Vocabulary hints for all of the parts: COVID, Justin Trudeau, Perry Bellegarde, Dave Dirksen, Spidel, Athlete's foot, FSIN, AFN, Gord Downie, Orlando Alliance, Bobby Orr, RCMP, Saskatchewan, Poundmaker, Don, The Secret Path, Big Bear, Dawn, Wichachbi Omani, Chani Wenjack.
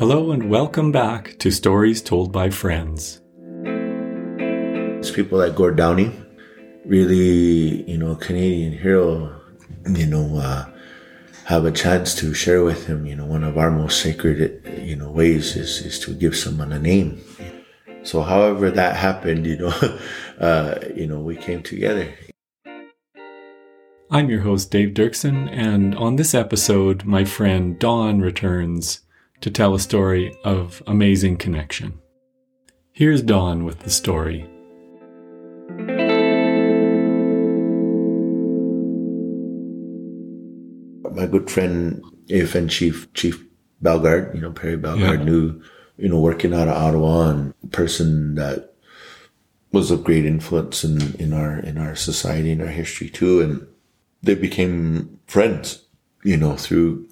Hello and welcome back to Stories Told by Friends. It's people like Gord Downie, really, Canadian hero, have a chance to share with him, one of our most sacred, ways is to give someone a name. So however that happened, we came together. I'm your host, Dave Dirksen, and on this episode, my friend Don returns to tell a story of amazing connection. Here's Dawn with the story. My good friend, AFN Chief Bellegarde, Perry Bellegarde, knew, working out of Ottawa, and a person that was of great influence in our society and our history too. And they became friends, through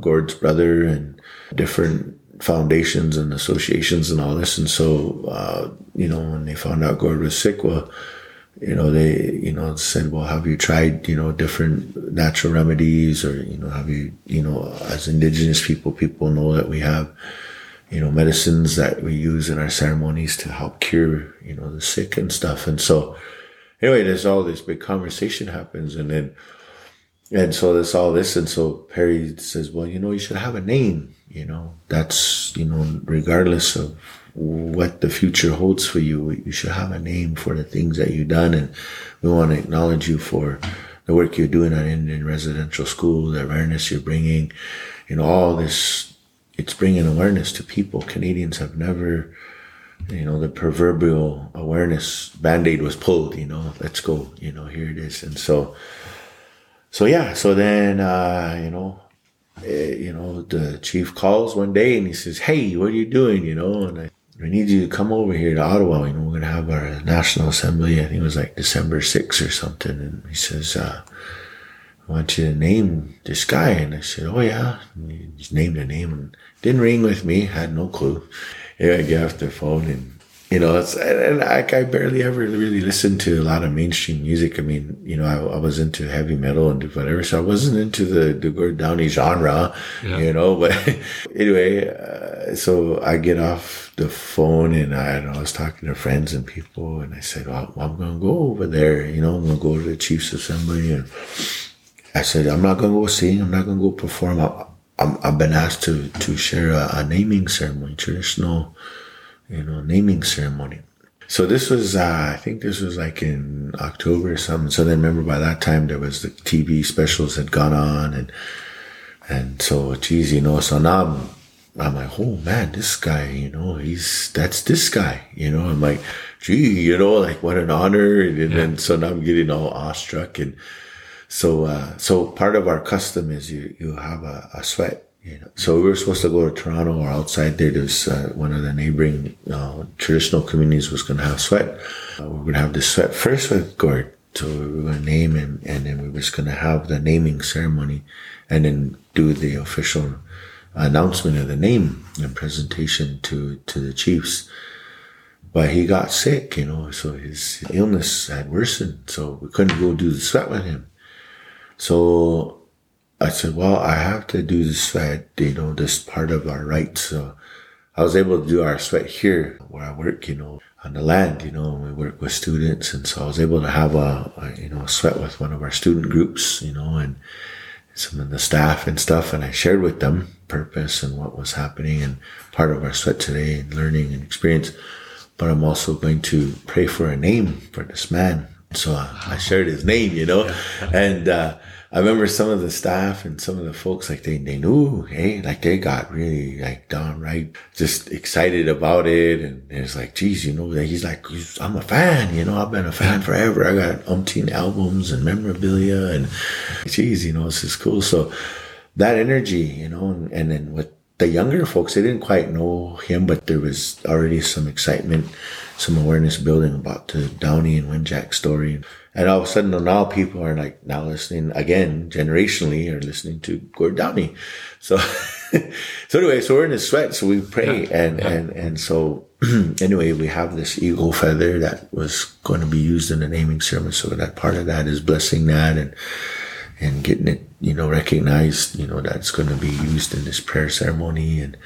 Gord's brother and different foundations and associations and all this. And so, when they found out Gord was sick, well, they, said, well, have you tried, different natural remedies, or, have you, as Indigenous people know that we have, medicines that we use in our ceremonies to help cure, the sick and stuff. And so anyway, there's all this big conversation happens, and so that's all this. And so Perry says, well, you should have a name, that's, regardless of what the future holds for you, you should have a name for the things that you've done. And we want to acknowledge you for the work you're doing at Indian Residential School, the awareness you're bringing, all this. It's bringing awareness to people. Canadians have never, the proverbial awareness Band-Aid was pulled, let's go, here it is. And so then the chief calls one day and he says, hey, what are you doing? And we need you to come over here to Ottawa. We're going to have our National Assembly. I think it was like December 6th or something. And he says, I want you to name this guy. And I said, oh yeah. And he just named a name and didn't ring with me. Had no clue. Anyway, I get off their phone and, I barely ever really listened to a lot of mainstream music. I mean, I was into heavy metal and whatever, so I wasn't into the Gord Downie genre, But anyway, so I get off the phone and I was talking to friends and people, and I said, well, I'm going to go over there, I'm going to go to the Chief's Assembly. And I said, I'm not going to go sing, I'm not going to go perform. I've been asked to share a naming ceremony, traditional naming ceremony. So this was, I think this was like in October or something. So then remember by that time there was the TV specials had gone on and so geez, so now I'm like, oh man, this guy, that's this guy, I'm like, gee, like what an honor. And then so now I'm getting all awestruck. And so part of our custom is you have a sweat. So we were supposed to go to Toronto or outside there. There's one of the neighboring traditional communities was going to have sweat. We were going to have the sweat first with Gord. So we were going to name him, and then we were just going to have the naming ceremony and then do the official announcement of the name and presentation to the chiefs. But he got sick, so his illness had worsened. So we couldn't go do the sweat with him. So I said, well, I have to do the sweat, this part of our rites. So I was able to do our sweat here where I work, on the land, we work with students. And so I was able to have a sweat with one of our student groups, and some of the staff and stuff. And I shared with them purpose and what was happening and part of our sweat today and learning and experience. But I'm also going to pray for a name for this man. So I shared his name, and, I remember some of the staff and some of the folks, like they knew, they got really like downright just excited about it. And it's like, geez, he's like, I'm a fan, I've been a fan forever. I got umpteen albums and memorabilia and geez, this is cool. So that energy, and then with the younger folks, they didn't quite know him, but there was already some excitement, some awareness building about the Downie and Wenjack story. And all of a sudden, now people are like now listening again, generationally, are listening to Gord Downie. So anyway, so we're in a sweat, so we pray, and so anyway, we have this eagle feather that was going to be used in the naming ceremony. So that part of that is blessing that and getting it, recognized, that's going to be used in this prayer ceremony. And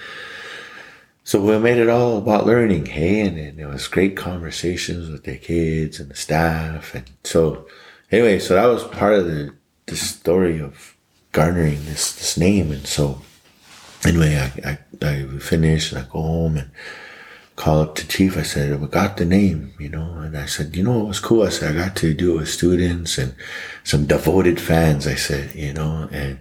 So we made it all about learning, hey? And it was great conversations with the kids and the staff. And so anyway, so that was part of the story of garnering this name. And so anyway, I finished and I go home and call up the chief. I said, we got the name, you know. And I said, you know, it was cool. I said, I got to do it with students and some devoted fans, I said, you know. And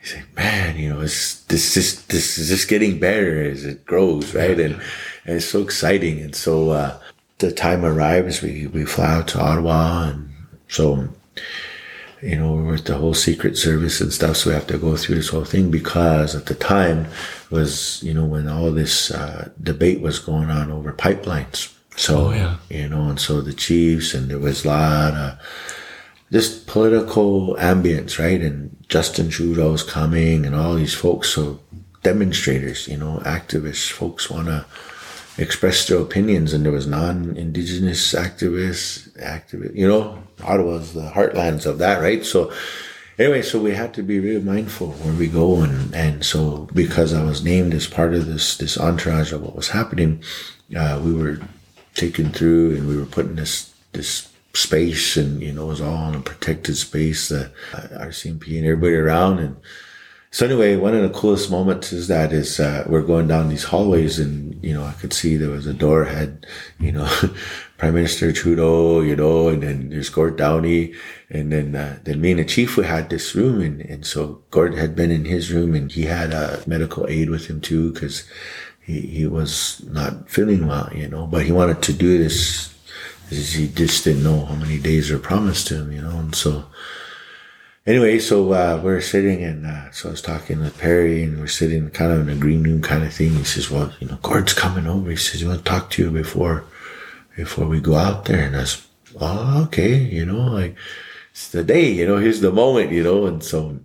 he's like, man, you know, this is just getting better as it grows, right? And it's so exciting. And so the time arrives, we fly out to Ottawa. And so, you know, we're with the whole Secret Service and stuff, so we have to go through this whole thing because at the time was, you know, when all this debate was going on over pipelines. So, you know, and so the chiefs, and there was a lot of this political ambience, right? And Justin Trudeau's coming and all these folks. So demonstrators, you know, activists, folks want to express their opinions. And there was non-Indigenous activists, you know, Ottawa's the heartlands of that, right? So anyway, so we had to be really mindful where we go. And so because I was named as part of this entourage of what was happening, we were taken through and we were put in this space, and you know, it was all in a protected space, the RCMP and everybody around. And so anyway, one of the coolest moments is we're going down these hallways, and you know, I could see there was a door had, you know, Prime Minister Trudeau, you know, and then there's Gord Downie, and then me and the chief, we had this room, and so Gord had been in his room, and he had a medical aid with him too, because he was not feeling well, you know, but he wanted to do this. He just didn't know how many days were promised to him, you know. And so anyway, so we're sitting, and so I was talking with Perry, and we're sitting kind of in a green room kind of thing. He says, well, you know, Gord's coming over. He says, you want to talk to you before we go out there? And I was, oh, okay, you know, like, it's the day, you know, here's the moment, you know. And so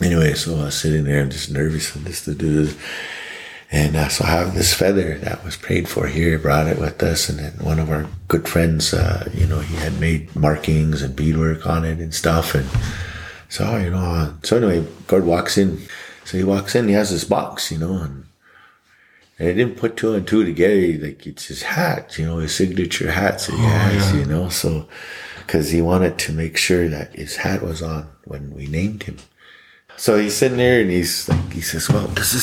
anyway, so I was sitting there, I'm just nervous and this to do this. And so I have this feather that was prayed for here, brought it with us. And then one of our good friends, you know, he had made markings and beadwork on it and stuff. And so, you know, so anyway, Gord walks in. So he walks in, he has this box, you know, and I didn't put two and two together. Like, it's his hat, you know, his signature hats that he has, you know. So, because he wanted to make sure that his hat was on when we named him. So he's sitting there and he's like, he says, well, this is...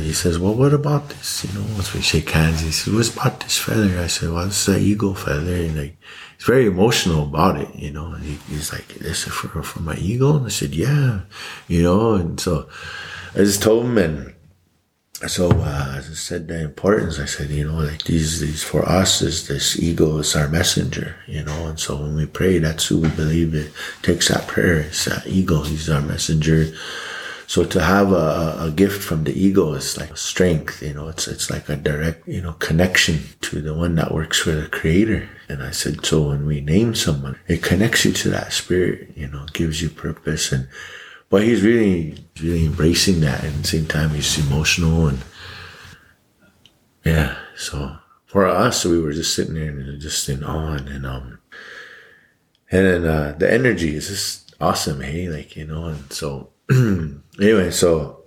he says, well, what about this? You know, once we shake hands, he says, what's about this feather? I said, well, this is an eagle feather. And like, he's very emotional about it, you know. And he's like, this is for my eagle? And I said, yeah, you know. And so I just told him, and so I just said the importance. I said, you know, like these for us is this eagle is our messenger, you know. And so when we pray, that's who we believe it takes that prayer. It's that eagle. He's our messenger. So to have a gift from the ego is like strength, you know, it's like a direct, you know, connection to the one that works for the creator. And I said, so when we name someone, it connects you to that spirit, you know, gives you purpose. And, but he's really, really embracing that. And at the same time, he's emotional. And yeah, so for us, we were just sitting there and just in awe. And then the energy is just awesome, hey, like, you know, and so. Anyway, so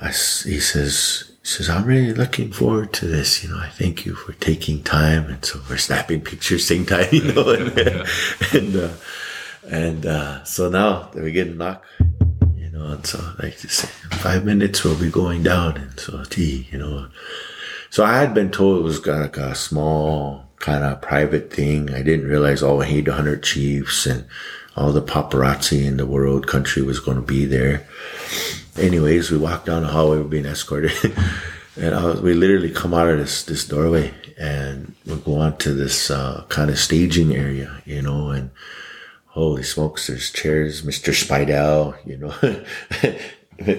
he says, I'm really looking forward to this. You know, I thank you for taking time. And so we're snapping pictures, same time, you know. And so now we get a knock, you know. And so like they say, in 5 minutes we'll be going down. And so you know. So I had been told it was like a small kind of private thing. I didn't realize I had 100 chiefs and all the paparazzi in the world, country was going to be there. Anyways, we walked down the hallway, we were being escorted. And we literally come out of this doorway and we go on to this kind of staging area, you know. And holy smokes, there's chairs, Mr. Spidel, you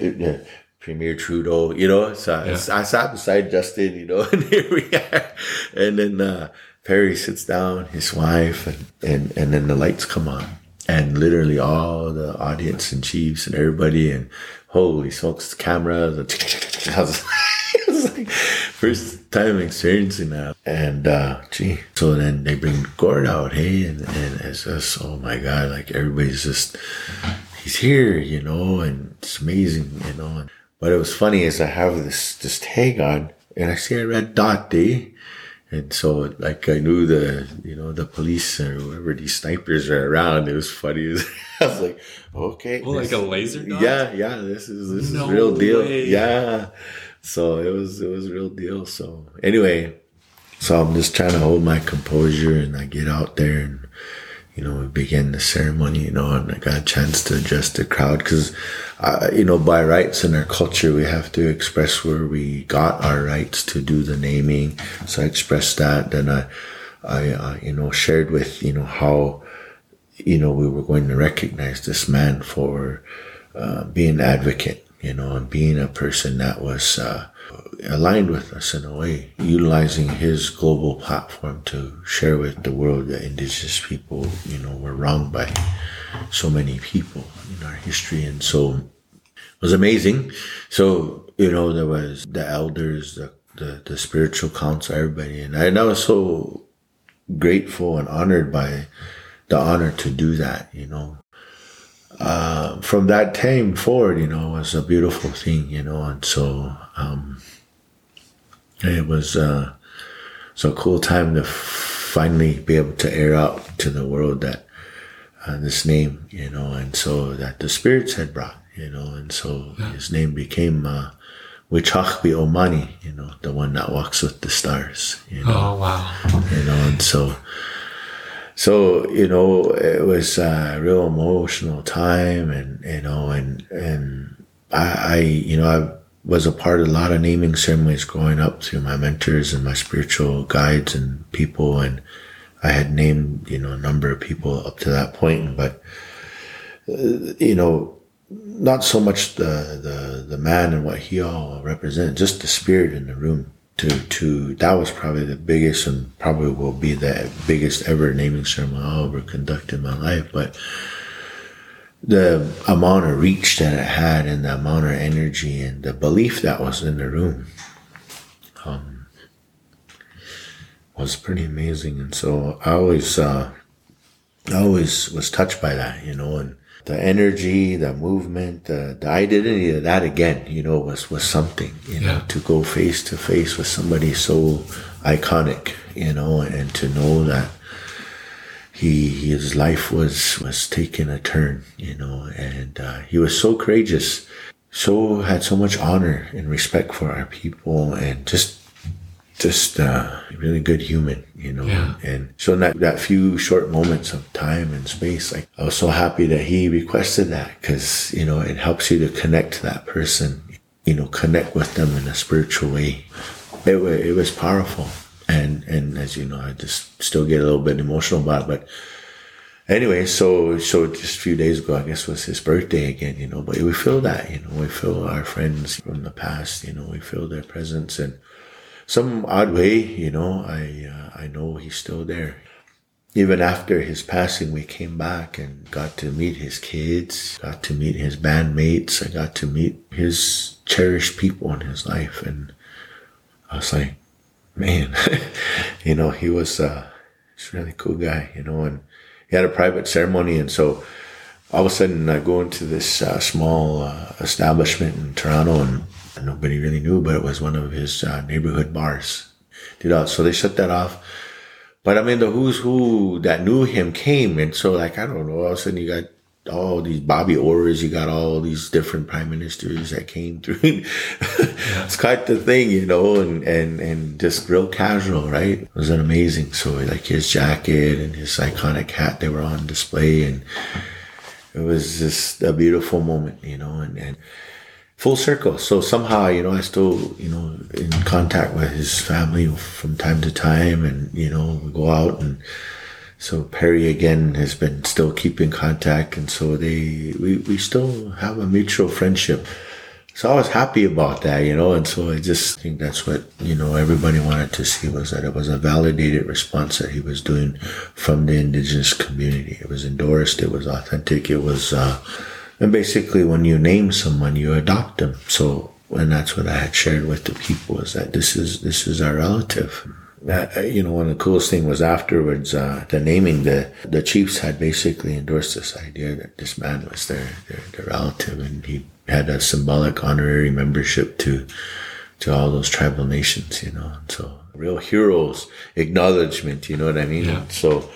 know. Premier Trudeau, you know. So I sat beside Justin, you know, and here we are. And then Perry sits down, his wife, and then the lights come on. And literally all the audience and chiefs and everybody, and holy smokes, the camera. It was like first time experiencing that. And gee, so then they bring Gord out, hey, and it's just, oh my God, like everybody's just, he's here, you know, and it's amazing, you know. And But it was funny is I have this tag on and I see a red dot, eh? And so, like, I knew the police or whoever these snipers are around. It was funny. I was like, okay. Well, this, like a laser dot? Yeah. This is real deal. Way. Yeah. So it was real deal. So anyway, so I'm just trying to hold my composure, and I get out there and, we begin the ceremony, and I got a chance to address the crowd because, by rights in our culture, we have to express where we got our rights to do the naming. So I expressed that. Then I shared with, how, we were going to recognize this man for being an advocate, and being a person that was aligned with us in a way, utilizing his global platform to share with the world that Indigenous people, were wronged by so many people in our history. And so it was amazing. So, there was the elders, the spiritual council, everybody. And I was so grateful and honored by the honor to do that, from that time forward, it was a beautiful thing, and so it was so cool time to finally be able to air out to the world that this name, and so that the spirits had brought, and so his name became Wichachbi Omani, the one that walks with the stars. Oh wow! And so. So, it was a real emotional time and, I was a part of a lot of naming ceremonies growing up through my mentors and my spiritual guides and people. And I had named, a number of people up to that point, but, not so much the man and what he all represented, just the spirit in the room. That was probably the biggest and probably will be the biggest ever naming ceremony I'll ever conduct in my life. But the amount of reach that it had and the amount of energy and the belief that was in the room was pretty amazing. And so I always was touched by that, and the energy, the movement, the identity of that again, was something, to go face to face with somebody so iconic, and to know that his life was taking a turn, and he was so courageous, had so much honor and respect for our people and just really good human, and so in that few short moments of time and space, like I was so happy that he requested that because, it helps you to connect to that person, connect with them in a spiritual way. It was powerful. And as you know, I just still get a little bit emotional about it, but anyway, so just a few days ago, I guess was his birthday again, but we feel that, we feel our friends from the past, we feel their presence and some odd way, I know he's still there. Even after his passing, we came back and got to meet his kids, got to meet his bandmates. I got to meet his cherished people in his life. And I was like, man, he was a really cool guy, and he had a private ceremony. And so all of a sudden I go into this small establishment in Toronto and nobody really knew, but it was one of his neighborhood bars. So they shut that off. But I mean, the who's who that knew him came. And so, like, I don't know, all of a sudden you got all these Bobby Orrs, you got all these different prime ministers that came through. It's quite the thing, and just real casual, right? It was amazing. So, like, his jacket and his iconic hat, they were on display. And it was just a beautiful moment, and full circle. So somehow, I still, in contact with his family from time to time and, we go out. And so Perry again has been still keeping contact. And so we still have a mutual friendship. So I was happy about that, and so I just think that's what, everybody wanted to see was that it was a validated response that he was doing from the Indigenous community. It was endorsed. It was authentic. It was, and basically, when you name someone, you adopt them. So, and that's what I had shared with the people is that this is our relative. One of the coolest thing was afterwards, the naming, the chiefs had basically endorsed this idea that this man was their relative, and he had a symbolic honorary membership to all those tribal nations, you know. And so real heroes acknowledgement, you know what I mean? Yeah. So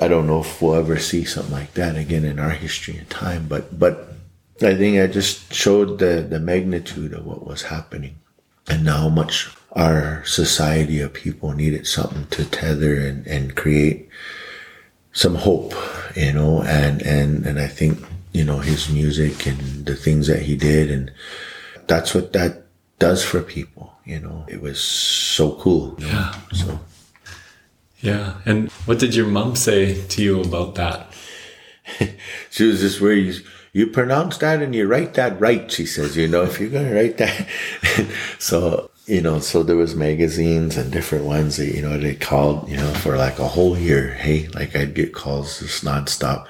I don't know if we'll ever see something like that again in our history of time, but I think I just showed the magnitude of what was happening and how much our society of people needed something to tether and create some hope, you know, and I think, you know, his music and the things that he did, and that's what that does for people, you know. It was so cool. You know? Yeah. So. Yeah. And what did your mom say to you about that? She was just where you pronounce that and you write that right, she says, you know, if you're going to write that. So, you know, so there was magazines and different ones that, you know, they called, you know, for like a whole year. Hey, like I'd get calls just nonstop.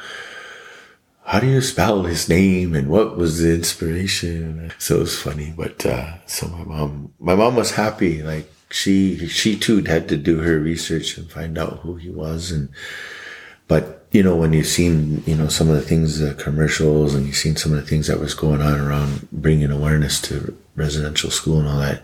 How do you spell his name and what was the inspiration? So it was funny, but so my mom was happy. Like she too had to do her research and find out who he was. And but you know, when you've seen, you know, some of the things, the commercials, and you've seen some of the things that was going on around bringing awareness to residential school and all that,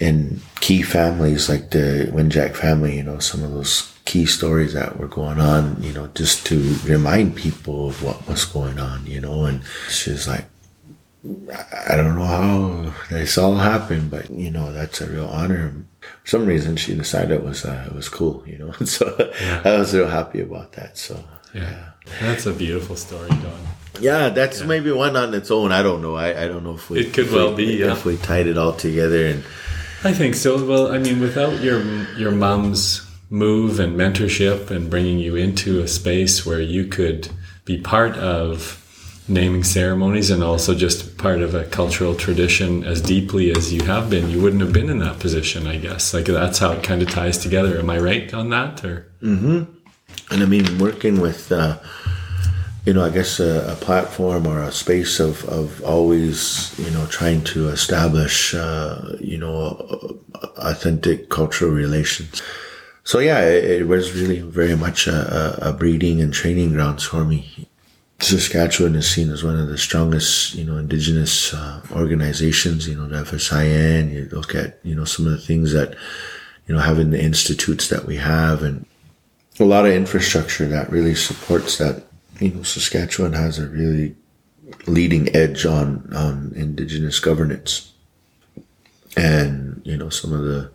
and key families like the Wenjack family, you know, some of those key stories that were going on, you know, just to remind people of what was going on, you know. And she's like, I don't know how this all happened, but you know, that's a real honor. For some reason, she decided it was cool, you know. And so yeah. I was real happy about that. So yeah, that's a beautiful story, Don. Yeah, that's maybe one on its own. I don't know. I don't know if we it could well be if we tied it all together. And I think so. Well, I mean, without your mom's move and mentorship and bringing you into a space where you could be part of naming ceremonies and also just part of a cultural tradition as deeply as you have been, you wouldn't have been in that position, I guess. Like that's how it kind of ties together. Am I right on that? Or and I mean, working with you know, I guess a platform or a space of always, you know, trying to establish you know, authentic cultural relations. So yeah, it was really very much a breeding and training grounds for me. Saskatchewan is seen as one of the strongest, you know, Indigenous organizations. You know, the FSIN. You look at, you know, some of the things that, you know, having the institutes that we have, and a lot of infrastructure that really supports that. You know, Saskatchewan has a really leading edge on Indigenous governance, and you know, some of the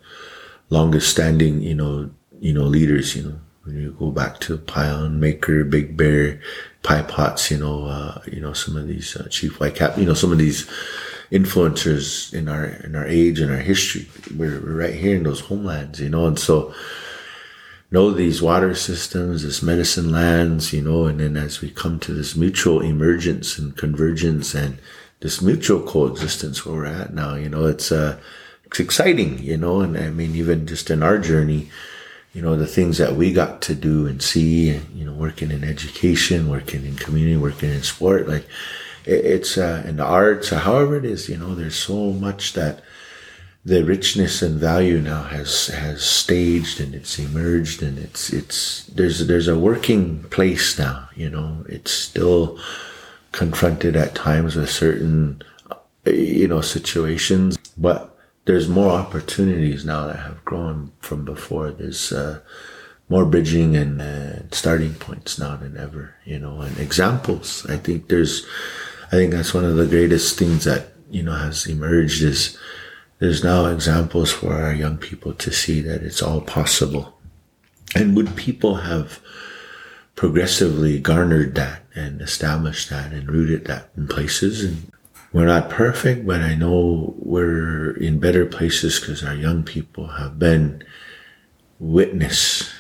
longest standing, you know, leaders, you know, when you go back to Poundmaker, Big Bear, Pie Pots, you know, some of these Chief Whitecap, you know, some of these influencers in our age and our history. We're right here in those homelands, you know, and so know these water systems, this medicine lands, you know, and then as we come to this mutual emergence and convergence and this mutual coexistence where we're at now, you know, it's exciting, you know. And I mean, even just in our journey, you know, the things that we got to do and see, and, you know, working in education, working in community, working in sport, like it's in the arts, or however it is, you know, there's so much that the richness and value now has staged, and it's emerged, and it's there's a working place now, you know. It's still confronted at times with certain, you know, situations, but there's more opportunities now that have grown from before. There's more bridging and starting points now than ever, you know, and examples. I think that's one of the greatest things that, you know, has emerged, is there's now examples for our young people to see that it's all possible. And would people have progressively garnered that and established that and rooted that in places? And we're not perfect, but I know we're in better places because our young people have been witness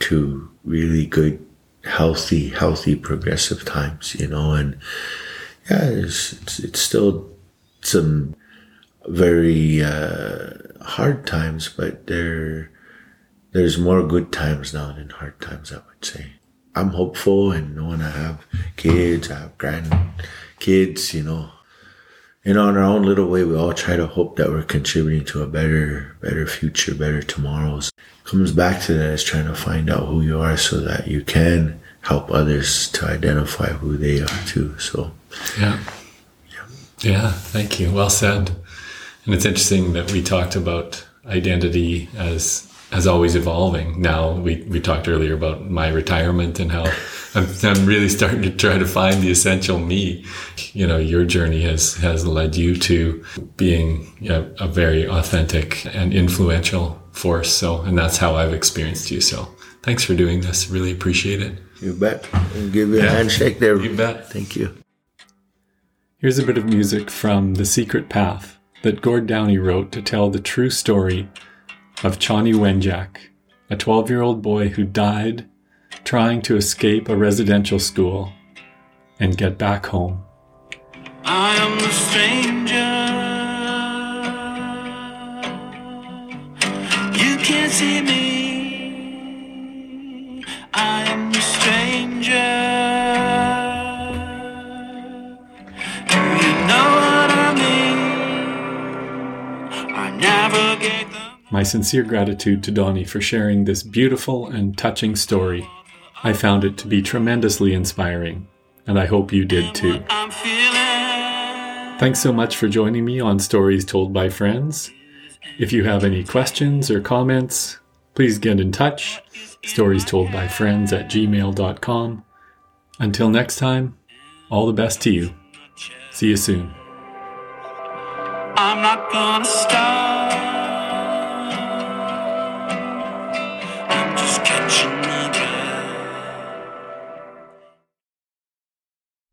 to really good, healthy, progressive times, you know. And yeah, it's still some very hard times, but there's more good times now than hard times, I would say. I'm hopeful, and when I have kids, I have grandkids, you know. And on our own little way, we all try to hope that we're contributing to a better future, better tomorrows. Comes back to that is trying to find out who you are so that you can help others to identify who they are too. So, yeah. Yeah, thank you. Well said. And it's interesting that we talked about identity as always evolving. Now, we talked earlier about my retirement and how I'm really starting to try to find the essential me. You know, your journey has led you to being a very authentic and influential force. So, and that's how I've experienced you. So thanks for doing this. Really appreciate it. You bet. I'll give you a handshake there. You bet. Thank you. Here's a bit of music from The Secret Path that Gord Downie wrote to tell the true story of Chani Wenjack, a 12-year-old boy who died trying to escape a residential school and get back home. I am a stranger. You can't see me. I am a stranger. Do you know what I mean? I never get the... My sincere gratitude to Donnie for sharing this beautiful and touching story. I found it to be tremendously inspiring, and I hope you did too. Thanks so much for joining me on Stories Told by Friends. If you have any questions or comments, please get in touch. storiestoldbyfriends@gmail.com. Until next time, all the best to you. See you soon. I'm not gonna stop.